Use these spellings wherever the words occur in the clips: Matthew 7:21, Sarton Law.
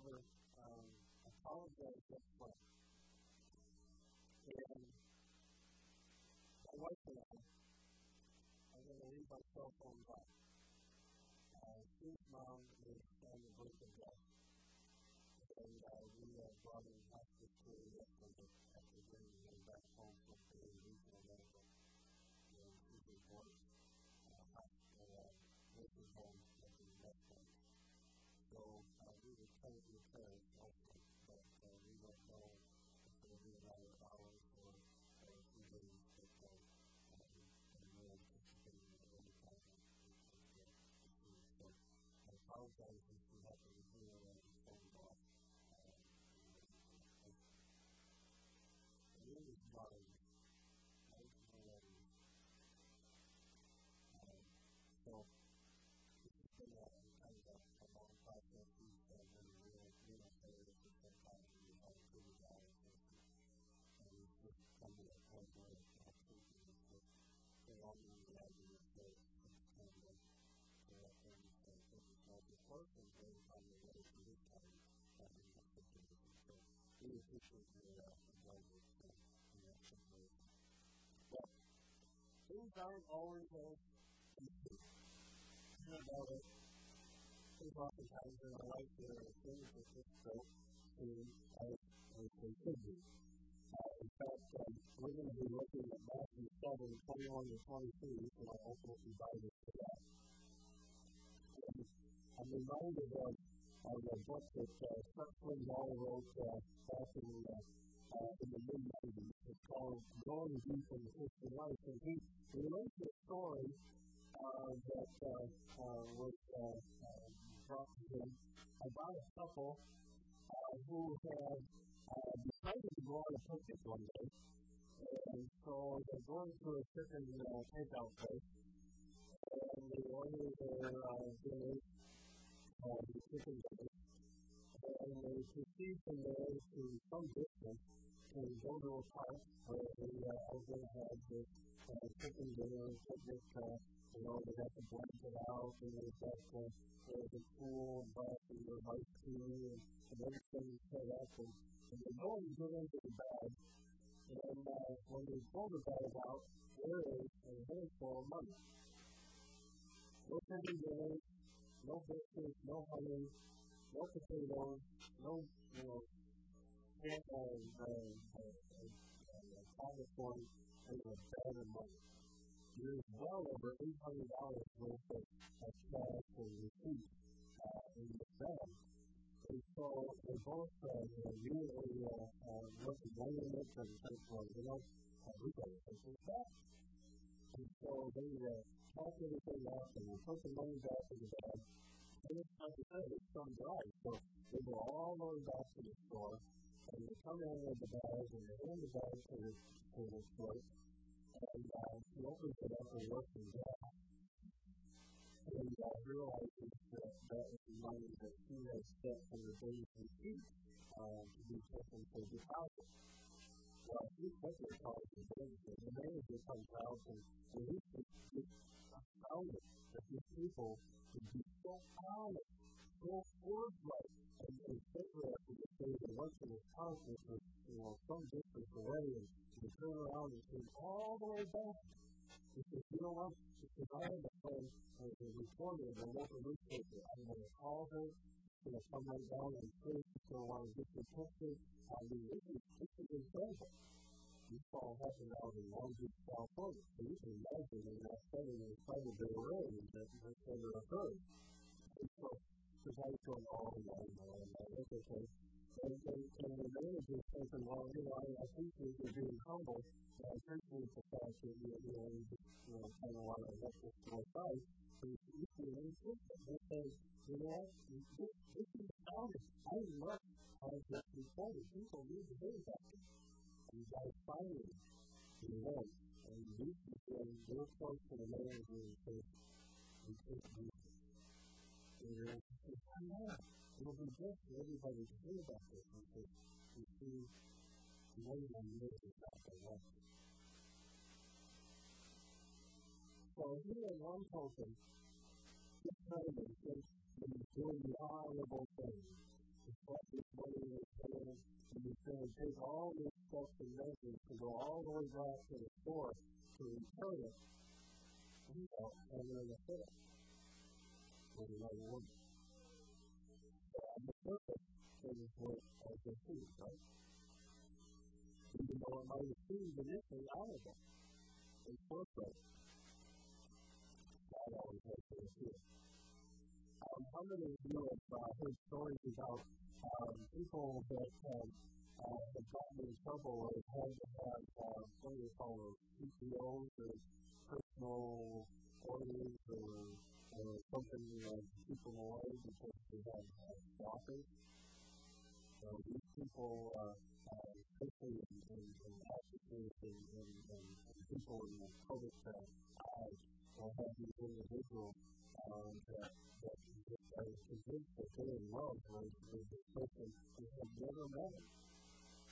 over a college that I just left. And my wife and I'm going to leave my cell phone back. His mom is on the brink of death. And we brought him back to school yesterday after bringing him back home from the regional medical. And he was born nursing home at the next point. So we were trying to repair it also, but we don't know if it will be another hour or a few days that day. And we're anticipating that over time I apologize if we have to repair it on the phone call. The name is modern. So, this has been a long process. We've been real players for some time. We've had $2 million. And we've just come to that point where it's not taking us with the long-term value of the family. So, I think it's not the first and very common way to this time. I think that's the case. So, we appreciate your advisors in that situation. But, things aren't always as easy. About it. There's oftentimes in my life there are things that just go to as they should be. In fact, we're going to be looking at Matthew 7:21 and 22, so I hope we'll be by this for that. And I'm reminded of a book that Sarton Law wrote back in the mid-90s. It's called Going Deep in the Christian Life, and he relates the story that was brought to him about a couple who had decided to go on a purchase one day. And so they're going to a certain takeout place, and they order their dinner, the chicken dinner, and they proceed from there to some distance and go to a park where they are going to have the chicken dinner and picnic. They got the blanket out, and they got the pool and bath and the white tea and everything set up. And they go and get into the bag, and when they pull the bag out, there is a handful of money. No chicken dinner, no biscuits, no honey, no potatoes, no, corn, and a bag of money. There's well over $800 worth of cash and receipts in the bag. And so they both immediately looked at one another and said, well, we've got to take this back. And so they packed everything up and they put the money back in the bag. And it's time to say it's from July. So they go all the way back to the store and they come in with the bags and they hand the bags to the store. And he opens it up and looks at that. And realizes that that is the money that he has spent on the days he keeps to be taken for deposit. Well, he quickly calls the manager. The manager comes out and he's astounded that these people would be so honest, so forthright, and so different after the day they went to this conference with some distance away. To turn around and turn all the way back. He says, you know what? He says, I have a friend as a reporter of a local newspaper. I'm going to call her. I'm going to come right down and say, so I want to get your picture. I'll be waiting for your picture. This all happened out in Long Beach, California. So you can imagine in that setting in front of the array that this ever occurred. So, because I was going all the way, And the manager says, well, I think you're being humble. And I certainly suspect that you kind of want to let this go by. And you can insist that he says, this is honest. I love how this is funny. People need to hear about this. You guys finally learn. And you can say, your point to the manager is that you can't do this. And you're like, why not? It'll be good for everybody to hear about this because you see, the way my marriage is not the right. So here in one person, this person is doing the honorable thing. the prophet and he said, take all these trusted measures to go all the way back to the source to return it. You know, and then the fifth with another woman. The purpose is what I can see, right? Even though it might have seemed initially out of it, it's perfect. God always has to see it. How many of you have heard stories about people that have gotten in trouble or had to have what do they call them, PTOs or personal orders or something that people away because they had losses? So these people especially in hospitals and people in the public will have these individuals that are convinced that they're in love with this person who have never met.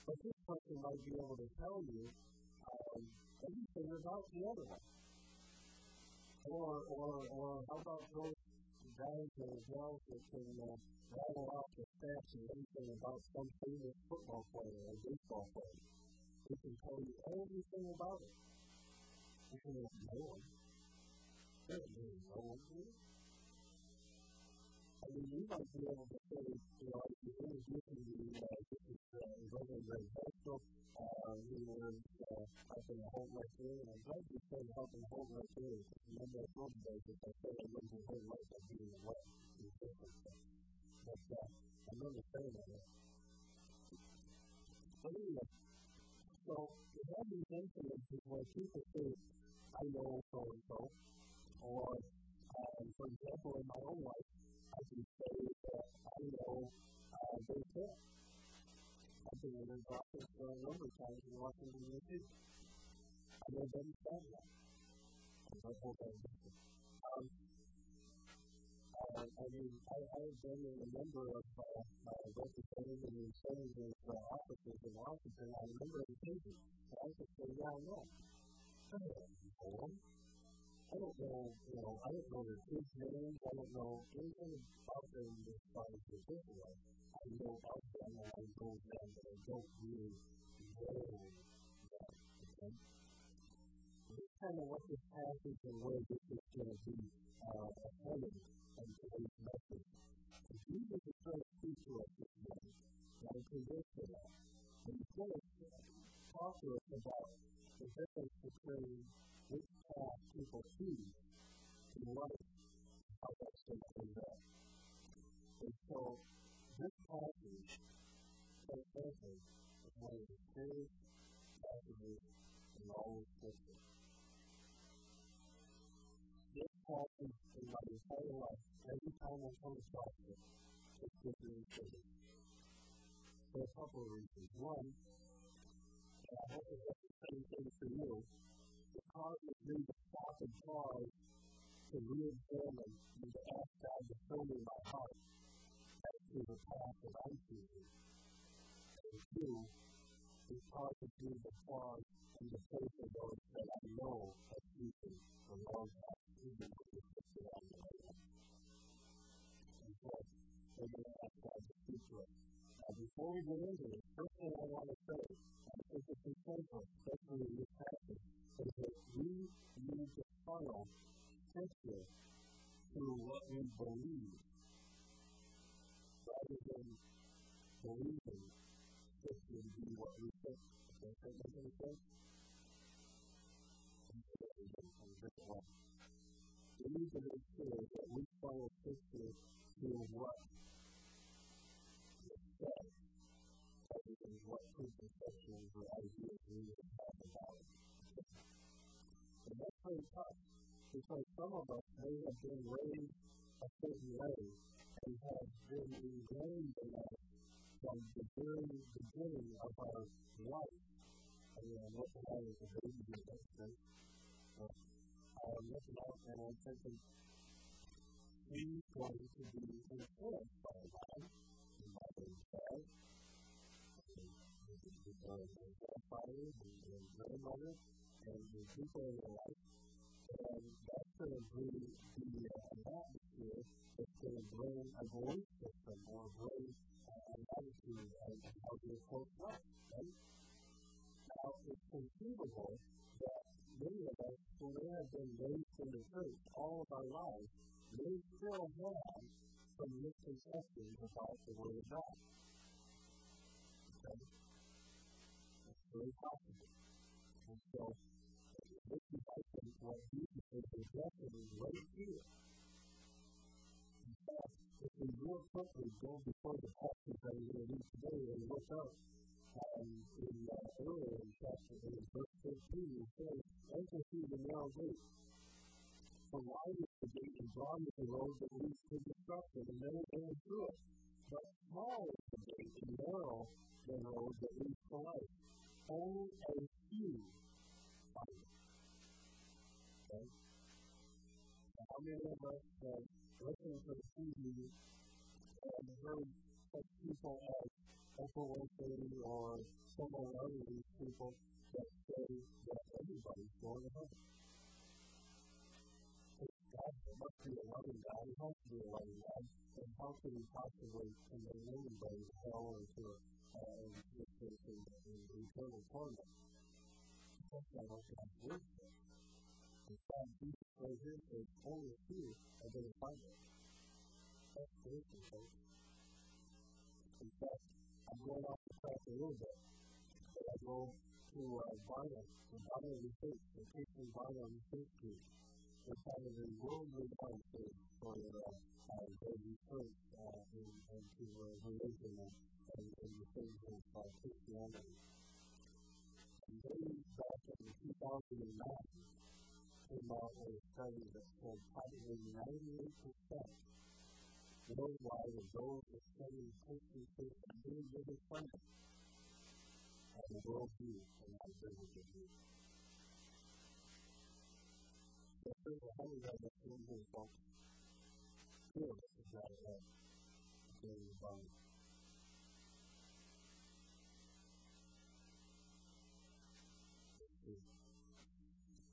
But this person might be able to tell you everything about the other one. Or how about those guys and girls that can rattle off the stats and everything about some famous football player or baseball player? They can tell you everything about it. You can just know them. I mean, you might be able to say, you know, if you're introducing the Roman Great Council, you know, I can hold right there, and I'm glad you said I can hold right there, and then there's some days that I said I can hold right there, and I'm glad you said I can hold right there. But I'm understanding that. But anyway, so if all these instances where people say, I know so-and-so, or, for example, in my own life, I can say that I know they fit. I can remember office for a number of times and watching them in the I know them stand that. I know them stand that. I mean, I have been in a number of my representatives and senators for offices in Washington. I remember the cases, and I could say, yeah, I know. I don't know people. I don't know, you know, I don't know their kids' names, I don't know anything about them as far as their kids' life. I know about them and I know them, but I don't really know them, okay? It's kind of what this passage and where this is going to be headed and today's message. If you need to try to speak to us this morning, I'm convinced of that. And tell us, talk to us about the difference between which path people choose in life, how that shapes them up. And so, this passage, that passage, is one of the greatest passages in all of Scripture. This passage in my entire life, every time I come across it, is different and different. For a couple of reasons. One, and I hope it's the same thing for you, it causes me to stop and pause to re-examine and to ask God to show me my heart as to the path that I'm choosing. And two, it causes me to pause and to say to those that I know are choosing the wrong path, even with the Scripture that I know. And so, we're going to ask God to speak to us. Before we get into it, first thing I want to say, I think it's essential, especially in this passage, is that we need to funnel Scripture through what we believe, rather than believing Scripture to be what we think. Does that make any sense? We need to make sure that we funnel Scripture through what says, rather than what preconceptions or ideas we have about it. And that's very tough, because some of us may have been raised a certain way and have been ingrained in us from the very beginning of our life. I mean, I look around as a baby in this case, but I look around and I'm thinking, he's going to be influenced by life. My grandfather and grandmother and the people in their life, and that's going to be the atmosphere that's going to bring a belief system or bring obviously how they're closed up, right? Now, it's conceivable that many of us who may have been raised in the church all of our lives may still have some misconceptions about the Word of God. Okay? It's very possible. And so, this is actually what Jesus is addressing right here. In fact, if we real quickly go before the passage that we're going to read today and look up earlier in chapter 8, verse 15, it says, "Enter through the narrow gate. For wide is the gate and broad is the road that leads to destruction, and many enter through it. But small is the gate and narrow the road that leads to life. Only a few find it." Okay? How many of us have listened to the TV and heard such people as Oprah Winfrey or someone other than these people that say that everybody's going to heaven? God must be a loving God. He has to be a loving God. And how can we possibly condemn anybody to hell or to eternal torment? That's not what God's word says. In fact, Jesus right here says, only a few are going to find it. That's crazy, folks. In fact, I'm going off the track a little bit. But I go to Barnum, the Barnum Research, the Christian Barnum Research Group. They're kind of a world-renowned group for their research into religion and the things of Christianity. And they, back in 2009, came out with a study that said probably 98% worldwide of those attending Christian churches do give a Sunday as a worldview and not a biblical view. If there's a hundred of us in here, folks, two of us have got it right. It's going to be fun.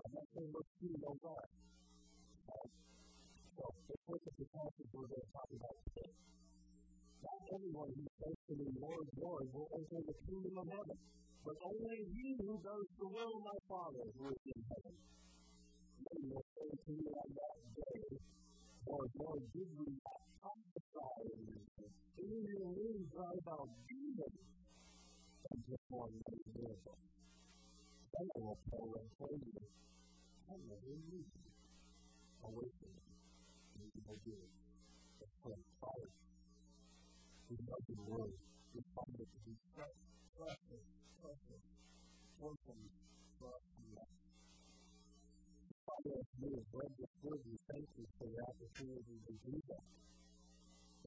I'm not saying those two don't lie. So, let's look at the passage we're going to talk about today. Not everyone who says to me, "Lord, Lord," will enter the kingdom of heaven, but only he who does the will of my Father who is in heaven. Many will say to me on that day, "Lord, Lord, did we not prophesy in your name? Did we really drive out demons and perform many miracles?" Then I will tell them plainly, "I never knew you. Away from me, you evil doers and playing fire." We know the word. We find it to be trust. Father, as well as good, we thank you for the opportunity to do that.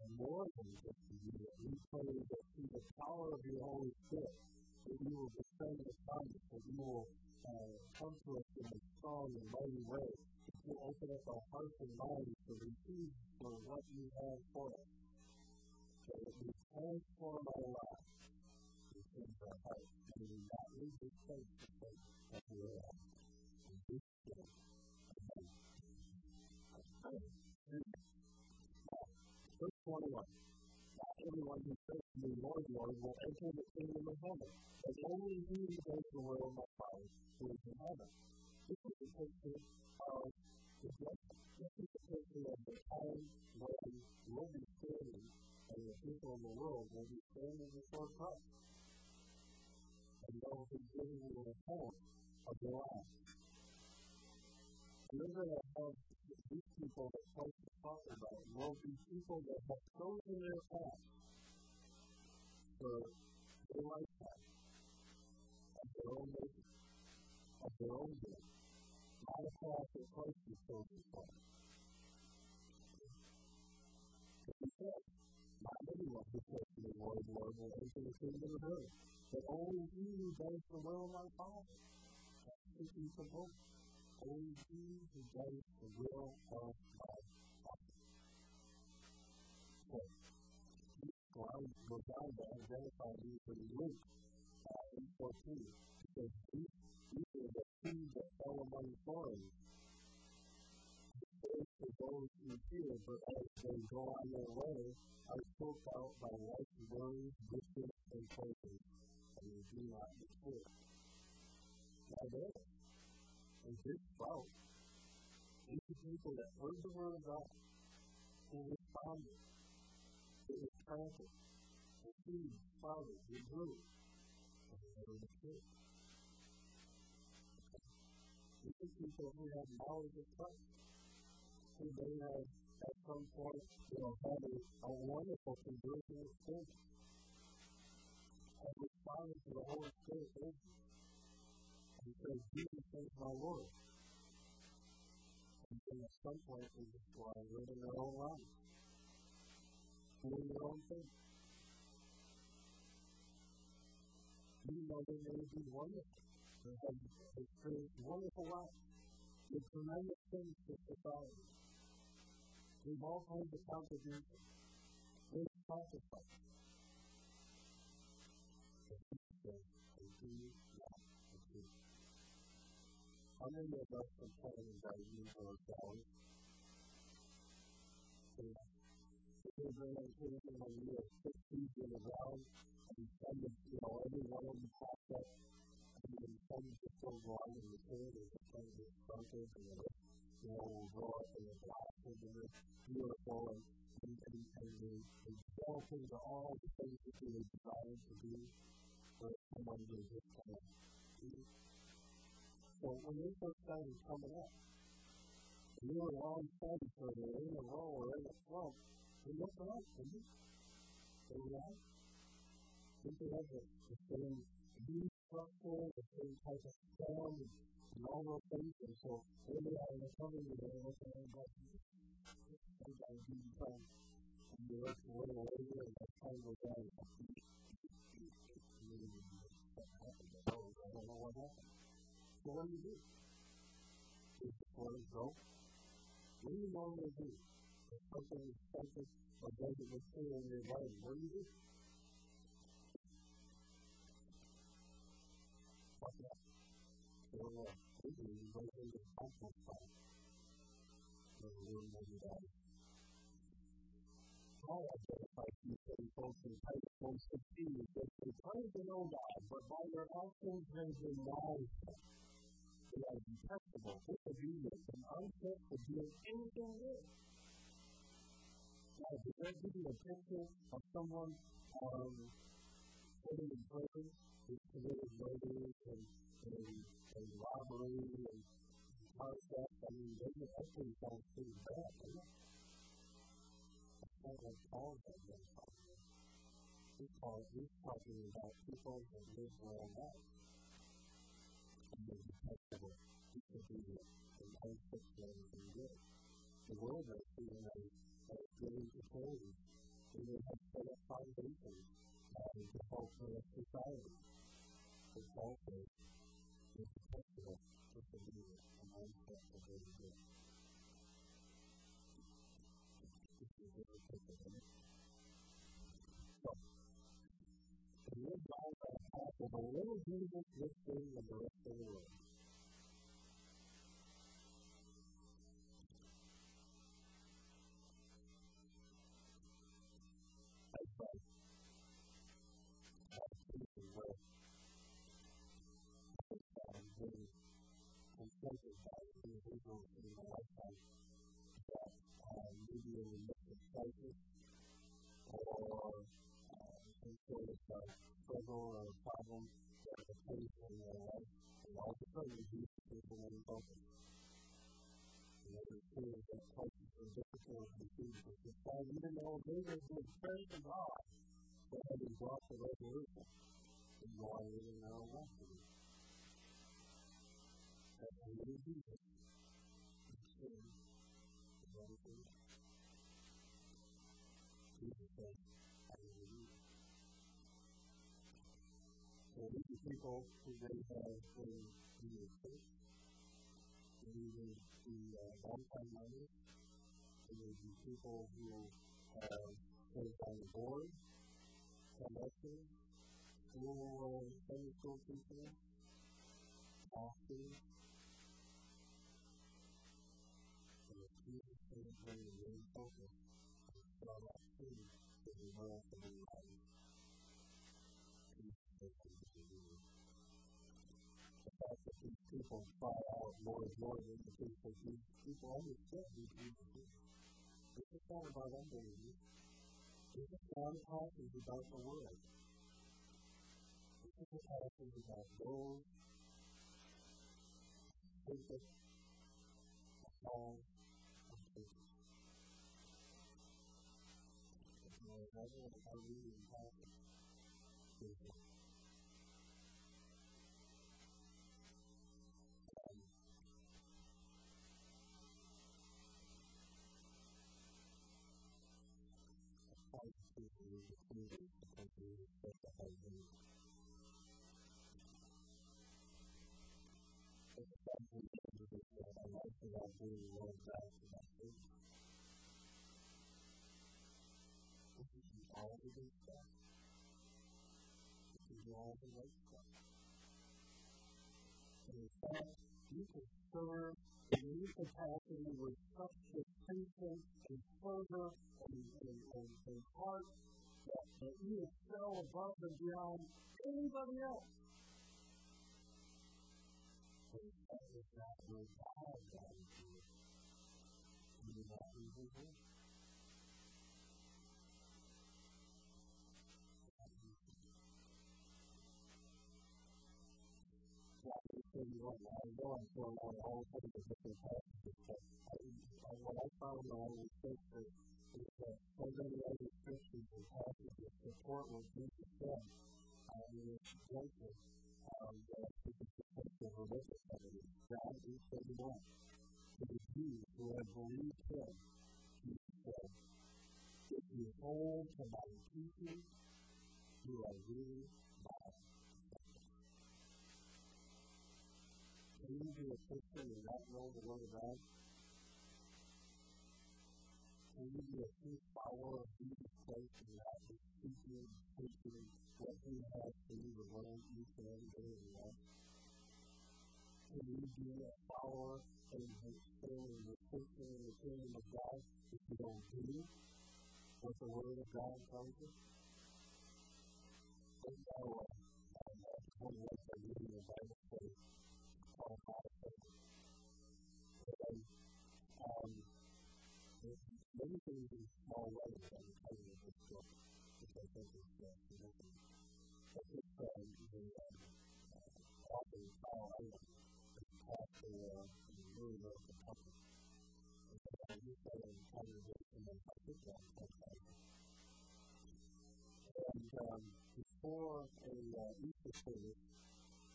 And more than just to do that, we pray that through the power of your Holy Spirit, that you will defend us on us, that you will come to us in a strong and mighty way, that you will open up our hearts and minds to receive for what you have for us, so that we transform our lives and change our hearts, and we not lose the faith to faith that we are at. Verse 21. "Not everyone who says to me, 'Lord, Lord,' will enter the kingdom of heaven, but only he who does the will of my Father who is in heaven." This is the picture of the judgment. This is the picture of the time when we'll be standing, and the people in the world will be standing before Christ, and they'll be giving you an account of their lives. You're going to have these people that Christ is talking about will be people that have chosen their path for their lifetime, of their own nature, of their own good, not a path that Christ is chosen for. He says, "Not anyone who says to the Lord, Lord, will enter the kingdom of heaven, but only he who does the will of my Father." That's what he's supposed to. Only he who does the will of God. So, well, I would go down to identify these in Luke 8:14. It says, "These are the two that fell among thorns. Those those who fear, but as they go on their way, are choked out by life's worries, distance, and pleasures, and they do not mature. That is, in this bout, these are people that heard the word of God, who responded, who was planted, who seed, fathered, who grew, and they never matured. These are people who have knowledge of Christ. They have, at some point, had a wonderful conversion experience and responded to the Holy Spirit and said, Jesus is my Lord. And then at some point, they just go out living their own lives, doing their own thing. You know, they may be wonderful. They have experienced wonderful lives with tremendous things to society. We've all heard the contribution. We've sacrificed. But Jesus said, they do not agree. How many of us complain about you or God? If you're going to take in a year, 6 feet in the ground, and every one of them pops up, and then comes to go wrong in the field, and it comes to something, and it will grow up in the ground. Beautiful and they develop into all the things that they desire to be for someone who is coming up. So when they first started coming up, we were all excited for them, in a row or in a clump, they looked up, didn't they? They were out. People had the same beauty structure, the same type of form, and all those things, and so they were out in the coming and they were looking at sometimes you can come and you look a little later and that time goes down and I don't know what happened. So what do you do? Is the story broke? What do you normally do? If something is precious or doesn't mature in your life, what do you do? What's that? Well, usually you go into the conscious side. Paul identifies these very folks in Titus 1:16 and says, they claim to know God, but by their actions they deny Him. They are detestable, disobedient, and unfit to do anything good. Now, does that give you a picture of someone living in prison who's committed murder and robbery and concept? I mean, they were actually kind of pretty bad, isn't it? That's all that they taught me. He's talking about people that live their own lives. And they're detectable, disobedient, and unfit to anything good. The world is even as giving to charity. They would have set up foundations to culture and society. It's also detectable, disobedient, and unfit to anything good. So, to live by the path of a little Jesus within the rest of the world. I thought, that's pretty well. I think that I'm really confronted by the individuals in my lifetime that maybe in the crisis, or some sort of struggle or problem that occurs in their life, and all of a sudden they do something that is open. And they experience that crisis and difficulty in society, even though they have been praying to God, they haven't brought the resolution and go on living their own life. That's the way to do this. So these are people who they have been in the church, and these are the long-time members, and these are people who have served on the board, collectors, Sunday school teachers, pastors, and a few bring the main focus to our activity to the world of the life. The fact that these people cry out, Lord, Lord, in the case of these people understood these people. This is not about unbelievers. This is not about the world. This is about those who think you can serve in new capacity with such distinction and fervor and heart that you excel above and beyond anybody else. If you hold to my teaching, you are really mine. Can you be a Christian and not know the Word of God? Can you be a true follower of Jesus Christ and not be teaching and preaching what He has to do the world you can do in life? Can you be a follower and a Christian in the kingdom of God if you don't do what the Word of God tells you? Before a Easter service,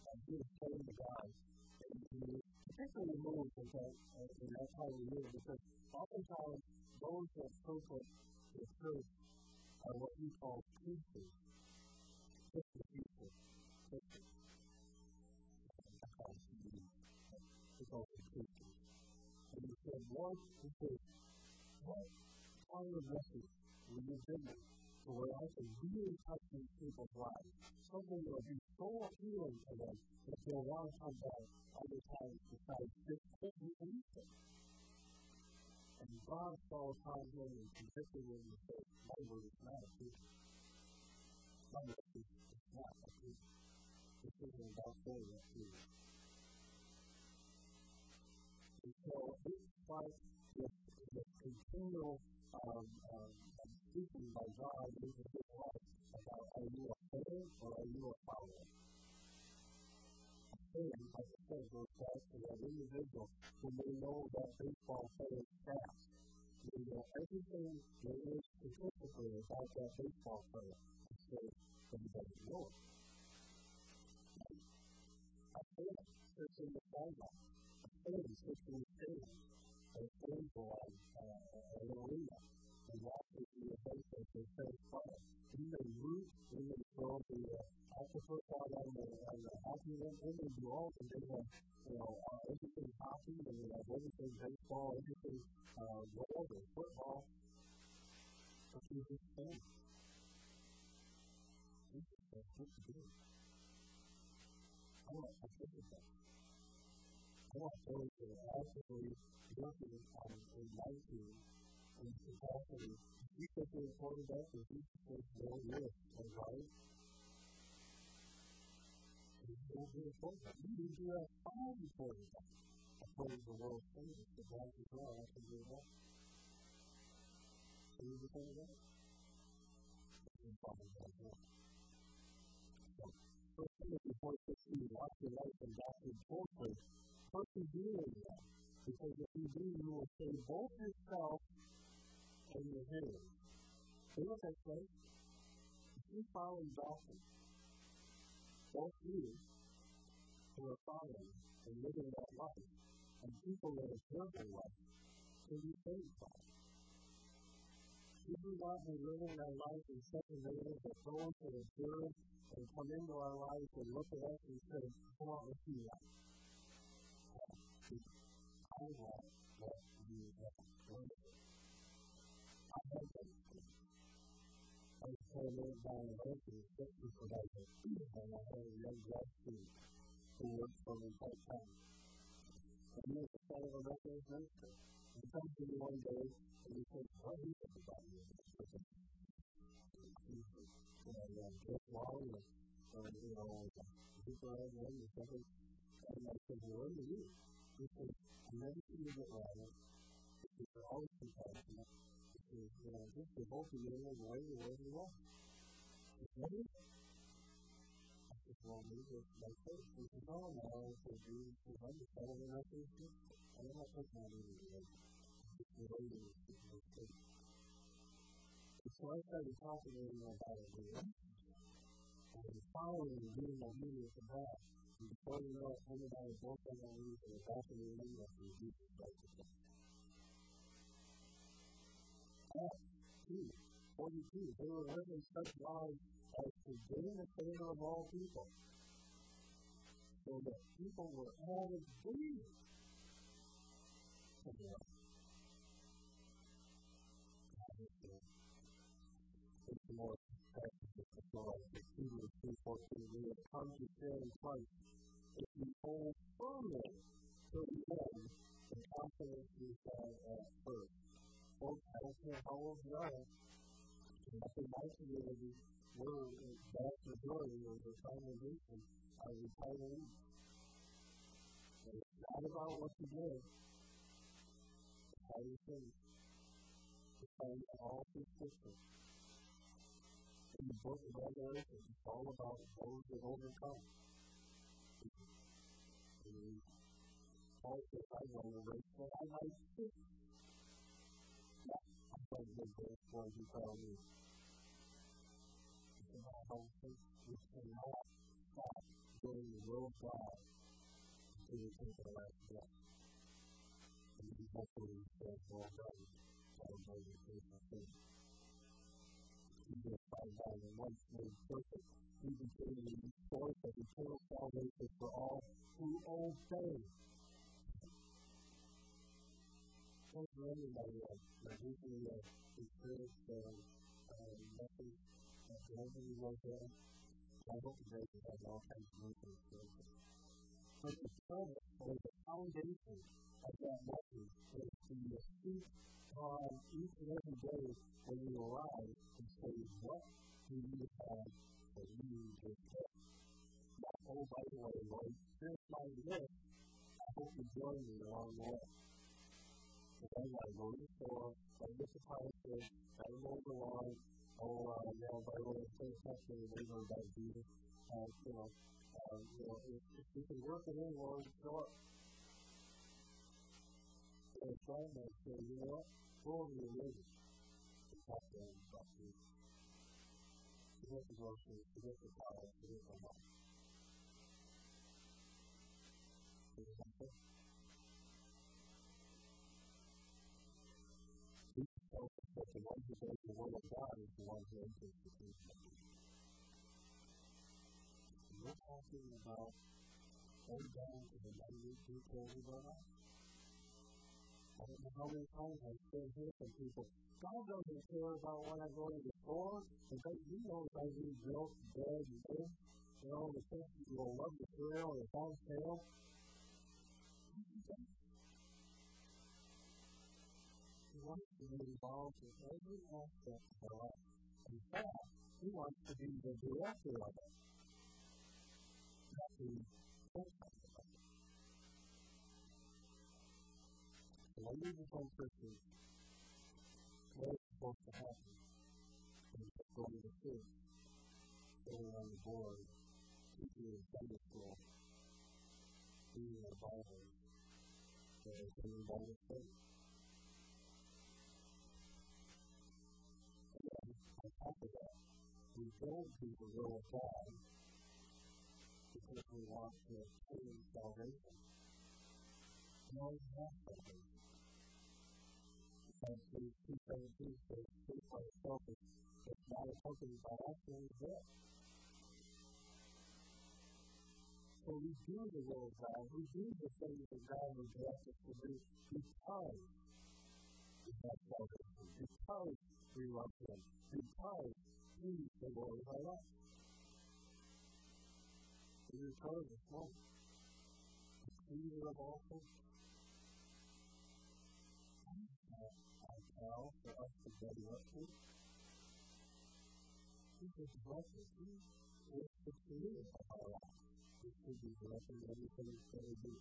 I did a study of God, and particularly moved, and that's how we live, because oftentimes those that focus the church are what we call preachers. Preachers. And you said, Lord, what kind of message will you bring me? So where I can really touch these people's lives. Something that will be so appealing to them that they'll want to come back other times to try to fit me into them. And God saw time in and convicted him and said, my word is not a preacher. My word is not a preacher. This is about being a preacher. And so this fight is a continual speaking by God is a good life about are you a fan or are you a follower? A fan, like I said, goes back to that individual who may know that baseball player fast. They know everything there is specifically about that baseball player. So, everybody knows. A fan sits in the sideline. A fan sits in the stand. A fan goes an arena. And watches the adventures they take part. We may root, we may throw the octopus out on the hockey rink, we may do all the different, interesting hockey, and interesting baseball, interesting world, and football. But you just can't. That's what you do. I want to participate. I want those that are actively working on enlightening and it's actually, you think they're important enough that you think they'll live and right? And it's not really important. You need to do that all before you die. According to the world's standards, the life is not actually really well. So you just think about it. It's probably not well. First Timothy 4:16, watch your life and doctrine closely, persevere in that, because if you do, you will save both yourself and your hearers. So you know what that's like? If you follow doctrine, both you who are following and living that life, and people that observe their life, can be saved by it. We do not be living our life in such a way that those that observe and come into our lives and look at us and say, I want to see that. I want to be that. I hope that you do. I just want to live by the hope and respect you for that. And I have a young black student who works for me part-time. And he is the son of a Methodist minister. He comes to me one day and he says, what do you think about me? And Jeff Long and people around him and stuff. And I said, what do you do? He said, I never see you get right. He said, always be passionate. He said, just the hope of getting in the way you want to go. He said, what? I said, well, maybe it's my faith. He said, no, no, I said, you should understand what I think. I'm not thinking I need to do it. The way you need to do it. So I started talking to him about it. And he's following the dream that he needs to have. And before you know it, everybody broke down on me and was after the dream that he needs to break it down. Acts 2:42, they were living such lives as to gain the favor of all people. So that people were added daily to them. More Ephesians 3:14, we have come to share in Christ if we hold firmly to the end the confidence we have at first. Folks, I don't care how old you are, I think my community, we're the vast majority of the congregation are retirees. And it's not about what you do, it's how you think. It's how you all consistent. In the book of Revelation, it's all about those that overcome. And Paul says, I want to race for my life too. I don't think those ones who follow me. And I don't think we cannot stop doing the will of God until we take our last step. And that's what we said, well, God, I don't know the truth of things. Jesus Christ, I am once made perfect. He became the source of eternal salvation for all who obey. Don't let anybody else. Now, usually we have experience nothing that's lovely like that. I hope you guys have all kinds of nothing experiences. But the service or the foundation of that nothing is to receive on each and every day when you arrive and say, what do you have that you need to get? Now, oh, by the way, Lord, here's my list. I hope you join me along the way. Because I'm like, go to the store, I get the prices, I mow the lawn, now, by the way, it's so special, they know about Jesus. If you can work it in, Lord, show up. So, you know what? Go over your living and talk to them about Jesus. Forget the groceries, forget the products, forget the money. Is it something? Jesus tells us that the one who does the will of God is the one who enters the kingdom of God. And we're talking about going down to the language we told you about us. I don't know how many times I still hear from people, God doesn't care about when I go to the store, because He knows I need milk, bread, and eggs, and all the things that you will love the trail and the long tail. You wants to be involved in every aspect of our life. In fact, He wants to be the director of us, not the person of us. When I leave this on Christian, what is supposed to happen is going to church, going on the board, teaching in Sunday school, reading the Bible, and attending Bible study. After that, we told people the will of God because we want to obtain salvation. No, we have salvation. Because we keep saying things that we keep on selfish, but not accompanied by actual death. So we do the will of God, we do the things that God would direct us to do because we have salvation, because we love Him, because He is the Lord of our life. He is part of this world, the creator of all things. I vow for us to go to us with. He is blessed. He is the creator of our life. He should be blessing everything that we do.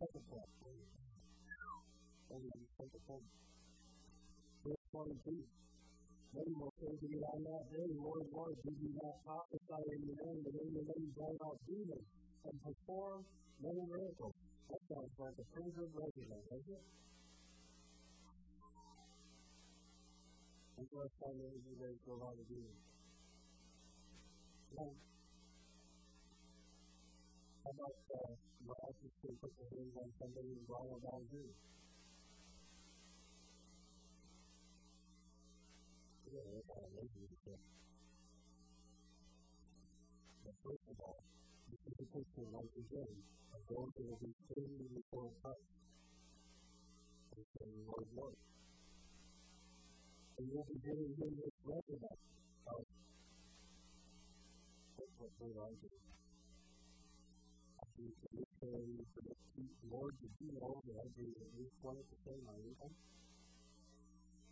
Second point, please. Everybody, take a point. Verse 22. Many will say to me on that day, Lord, Lord, did you not prophesy in your name, and in your name drive out demons, and perform many miracles? That sounds like a prison regimen, doesn't it? I'm going to find out every day for a lot of demons. Now, how about your office can put their hands on somebody and drive out all demons? But first of all, this is a picture once again of those who will be standing before Christ and saying, Lord, Lord. And you'll be giving Him this record of what they are doing. You can look at Him and say, Lord, did you know that I gave at least 20% of my income?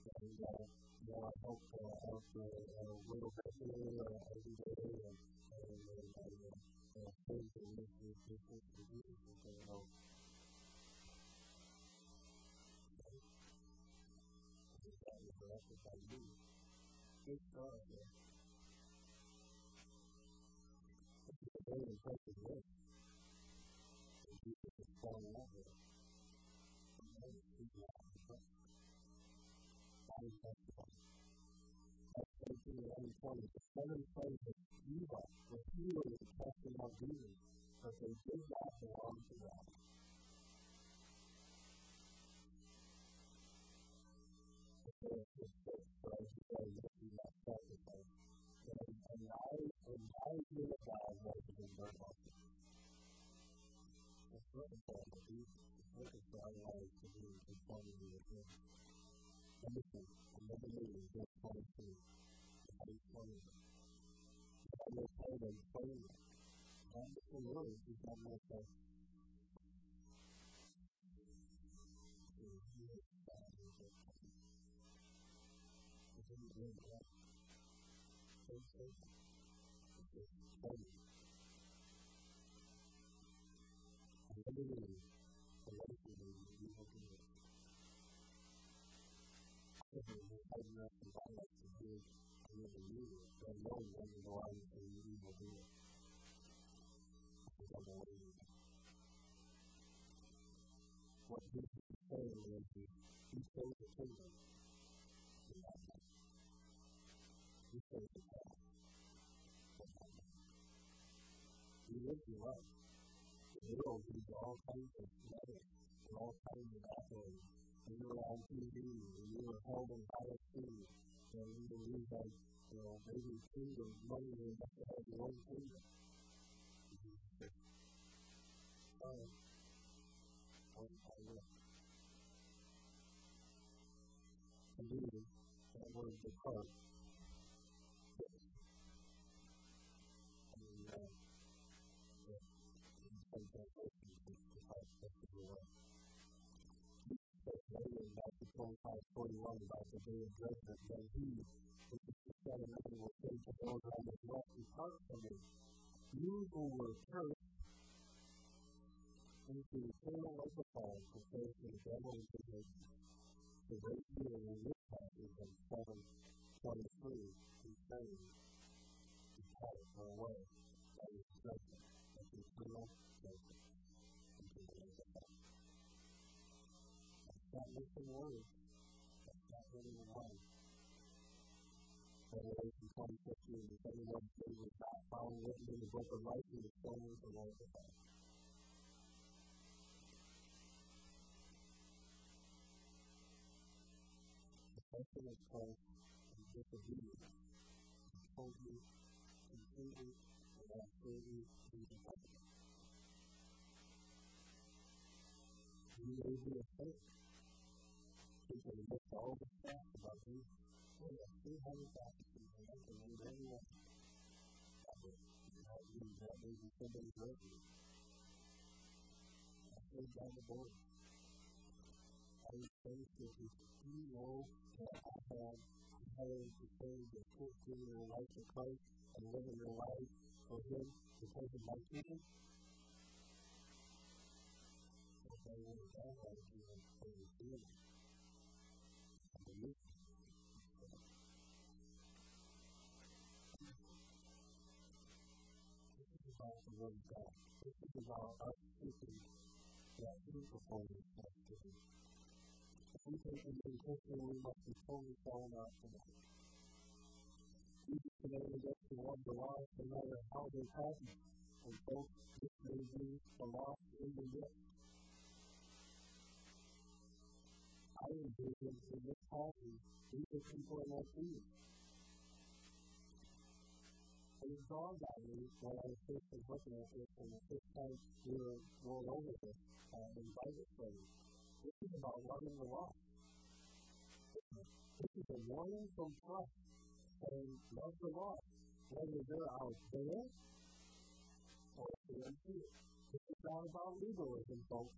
And I hope I'll little bit here every day and things that we can do to do with their help. I just got you directed by you. Good start there. This is a very impressive list. And Jesus is calling out here. And many people are impressed. I was thinking that every time the seven sons of Levi were healed and casting out demons, but they did not belong to God. And this is another way in verse 22. That is plain. I will say them plainly. And this word is not my fault. I didn't do that. Verse 22. This is plain. And I believe the life of the evil people. I don't know when the line for the evil deal. I don't know either. What Jesus is saying is He chose the kingdom and not us. He chose the God and not us. He lives in us. The world needs all kinds of genetics and all kinds of offerings. When you were on TV, when you were held in high esteem, and you believed that maybe kingdom's money would have to have your own kingdom. I believe that word depart. I mean, in some translations, it's depart, that's the word. But they will 25:41 is also very judgment that he who is the Son of Man will say to those on his left, "Depart from me, you who were cursed, into eternal life of God, prepared for the devil and his angels." The great deal in this passage in 7:23 is saying, "Depart or away, that is judgment, that is eternal judgment." That's not missing words. That's not really wrong. Revelation 20:15, if anyone's name was not found written in the book of life, he was thrown into the lake of fire. The question is called disobedience. Totally, completely, and absolutely independent. You may be a saint. People who look all the facts about you, they have 300 facts, and they can read any one. That may be somebody wrote you. I played down the board. I was faced with this 3-year-old that I had hired to change the 14-year-old life to Christ and living their life for Him because of my children. If I would have done that, I would have been doing it. The Word of God. This is about us thinking that we perform this activity. If we take it intentionally, we must be totally falling out tonight. Jesus commanded us to love the lost no matter how they happen, and so this may be the lost in the midst. I envision in this passage, these are people like you. It dawned on me when I was first looking at this, and the first time we were going over this in Bible study. This is about loving the lost. This is a warning from God saying, love the lost, whether they're out there or they're here. This is not about legalism, folks.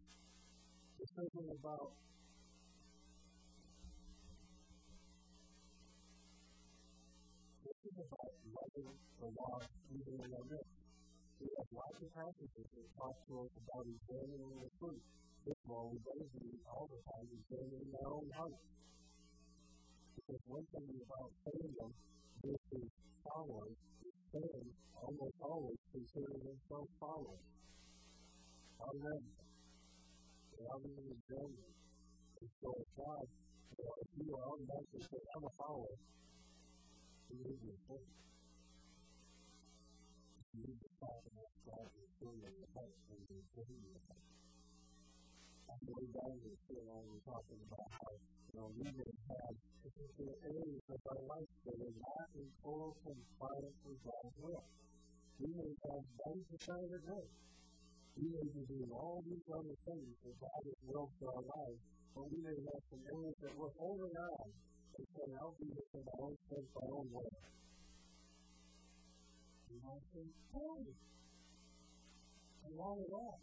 This isn't about loving the lost even in our midst. We have lots of passages that talk to us about examining the fruit. First of all, we basically all the time examining our own hearts. Because one thing about fandom versus following is fan almost always considering themselves followers. Automatically. They're not even examining. And so if God, if you are automatically saying, I'm a follower, you need your faith. You need to talk about God and fill in your heart and be filled in your heart. I'm going down to the and talking about how, we may have particular areas of our life that are not in total compliance with God's will. We may have 90% of it. We may be doing all these other things that God has willed for our lives, but we may have some areas that we're holding on. And I'll be this in my own sense, my own way. And I say, hey, I'm all in all.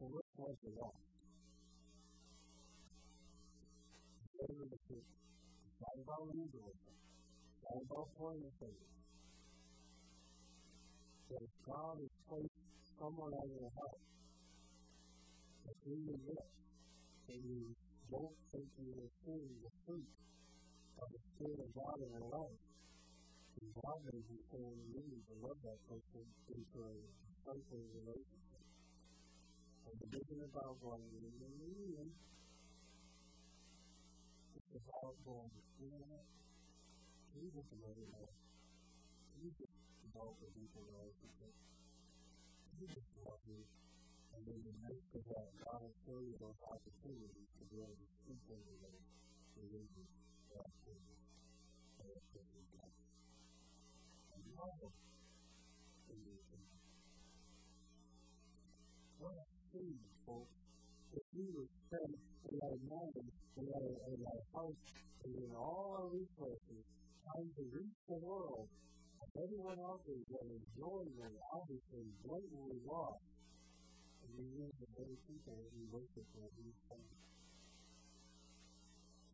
So what was the law? It's not about legalism. It's not about foreign things. But if God has placed someone out of your heart, in the midst, and you don't think you are feeling the fruit of the Spirit of God in your life, and God may be saying you need to love that person into a personal relationship. And the big thing about going in the meeting is about going, Jesus is over there. Jesus is over people in relationship. Jesus is over people. And then the next is that God will show you those opportunities to be able to speak into them, religion, justice, and the things of God. And love is the thing. What a thing, folks. If we would spend in our minds, in our hearts, and in all our resources, trying to reach the world, Everyone else is enjoying it, obviously, blatantly wrong. And we need the very people who worship what we think. I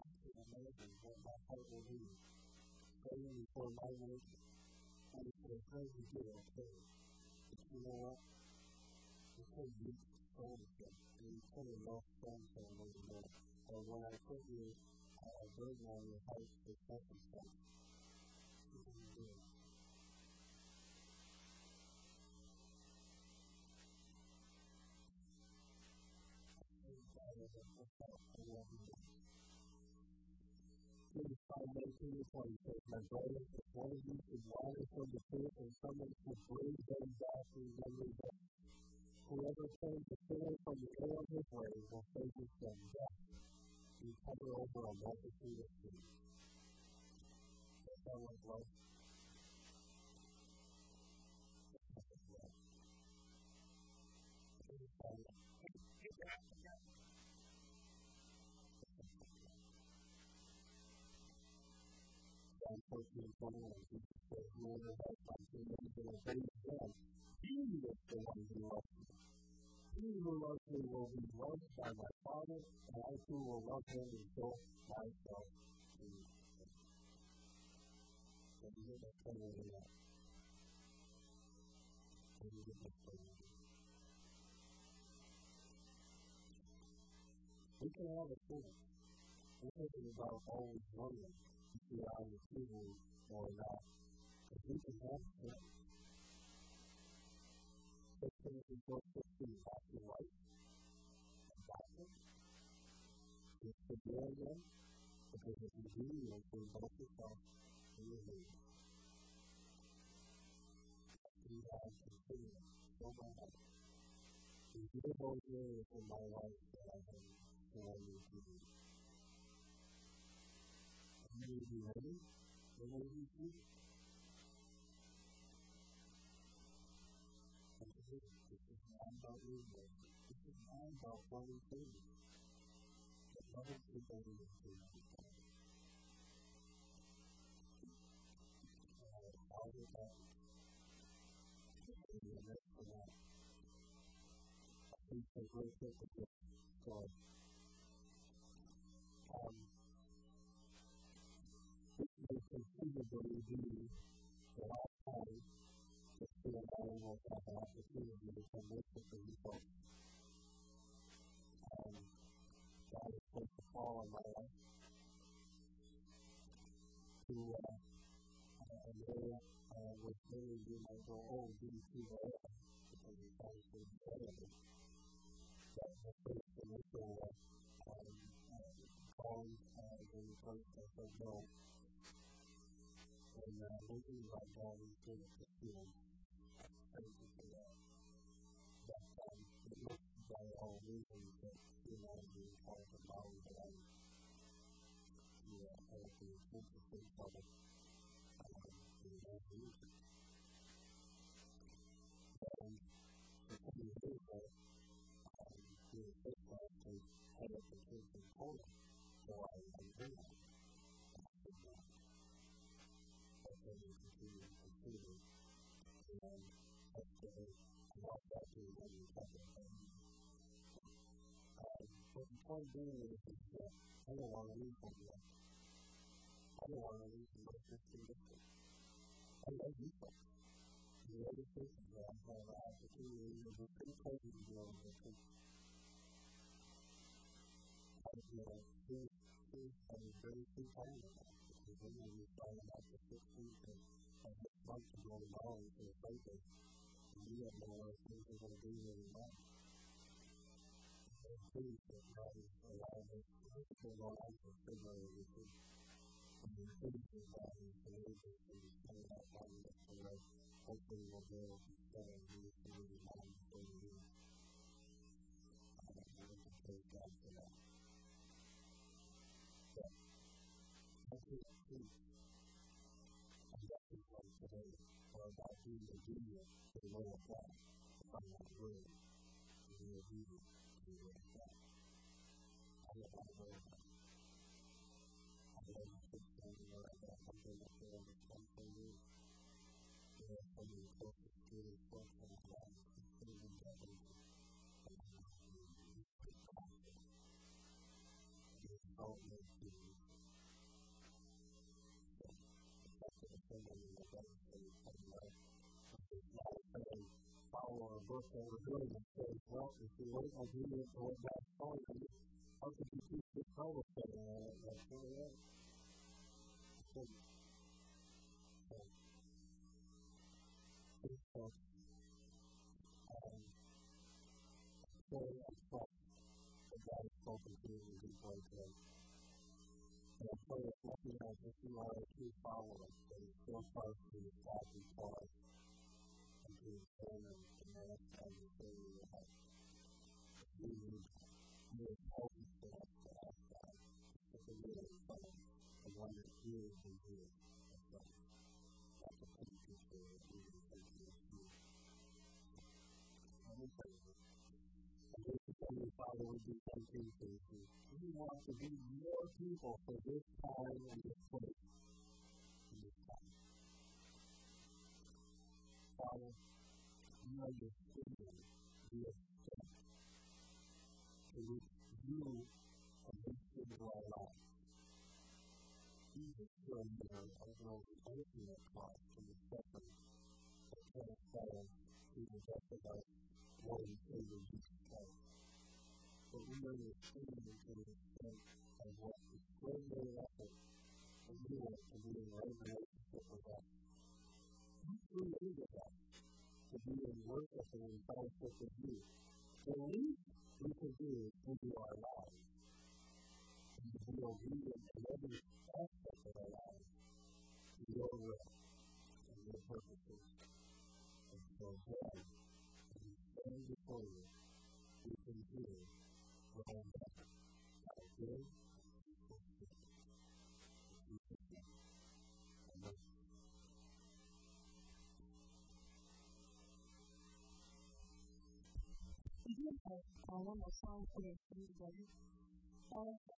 can imagine what my heart will be. Praying before my worship. I was going to pray to do okay. But you know what? It's so deep to pray to them. And you put it off from someone else. Or when I put you, I bring my heart to sacrifice. My brothers, if one of you is lying from the truth and someone should bring them back and remember them, whoever turns the sinner from the error of his way will save his son back and cover over a multitude of sins. That's how much life. He who loves me will be loved by my Father, and I too will love him and show myself to you. We can have a thing. We're thinking about always loving. We are receiving or not. If we can have that, the things we don't perceive as the right, about it, it's the real one, because it's the real one for both of us and the real one. We have to see it, no matter. There's no more areas in my life that I have that I need to do. You may be ready, and I need you. And this is not about movement. This is not about loving things. The love of the body is the love of God. All the time. And that's the love. I think it's a great thing to do. So, I continue to review the last time to see if I will have an opportunity to convince the people. God is supposed to fall in my life to an area which many of you might go, oh, do you see the area? Because it's obviously the area. That's the first initial calling when you first said no. And thinking about God is going to feel crazy for that. But it looks by all reasons that you know you're trying to follow God. You know, I think it's interesting for them. You know, the reason. And the thing is that in this life, they had a potential for it. So I agree. But the point being is that I don't want to leave from you. I don't want to leave from my Christian mission. I love you folks. You know the person that I have an opportunity to be pretty close to you on the church. I feel like these are very few times in life. Because when I was buying out the 15th and I had months of going on to the places, and you have no other things that I'm doing in my life. Please, that God is allowing us to look at our lives and figure out everything. And the things that God is delivering and is coming out by the next way, hopefully we'll be able to stay and do it through the time of 3 years. I don't want to thank God for that. But, that's it, please. I'm not just going to say, or about being obedient to the Lord of God, if I'm not willing to be obedient. I don't want to go ahead. I don't want to go ahead. I don't want to go ahead. We want to be more people for this time and this place. Father, you know your children, you have done. It is you and these things are alive. Jesus, you are near and know the ultimate cost and the suffering that can follow through the death of us, Lord and Savior Jesus Christ. But we are your children to the extent of what extraordinary effort and you are to be in right relationship with us. You created us to be in worship and in fellowship with you. The least we can do is give you our lives. And if we are reading in every aspect of our lives, to your will and your purposes, and to your joy, and to stand before you, we can do it. Amen.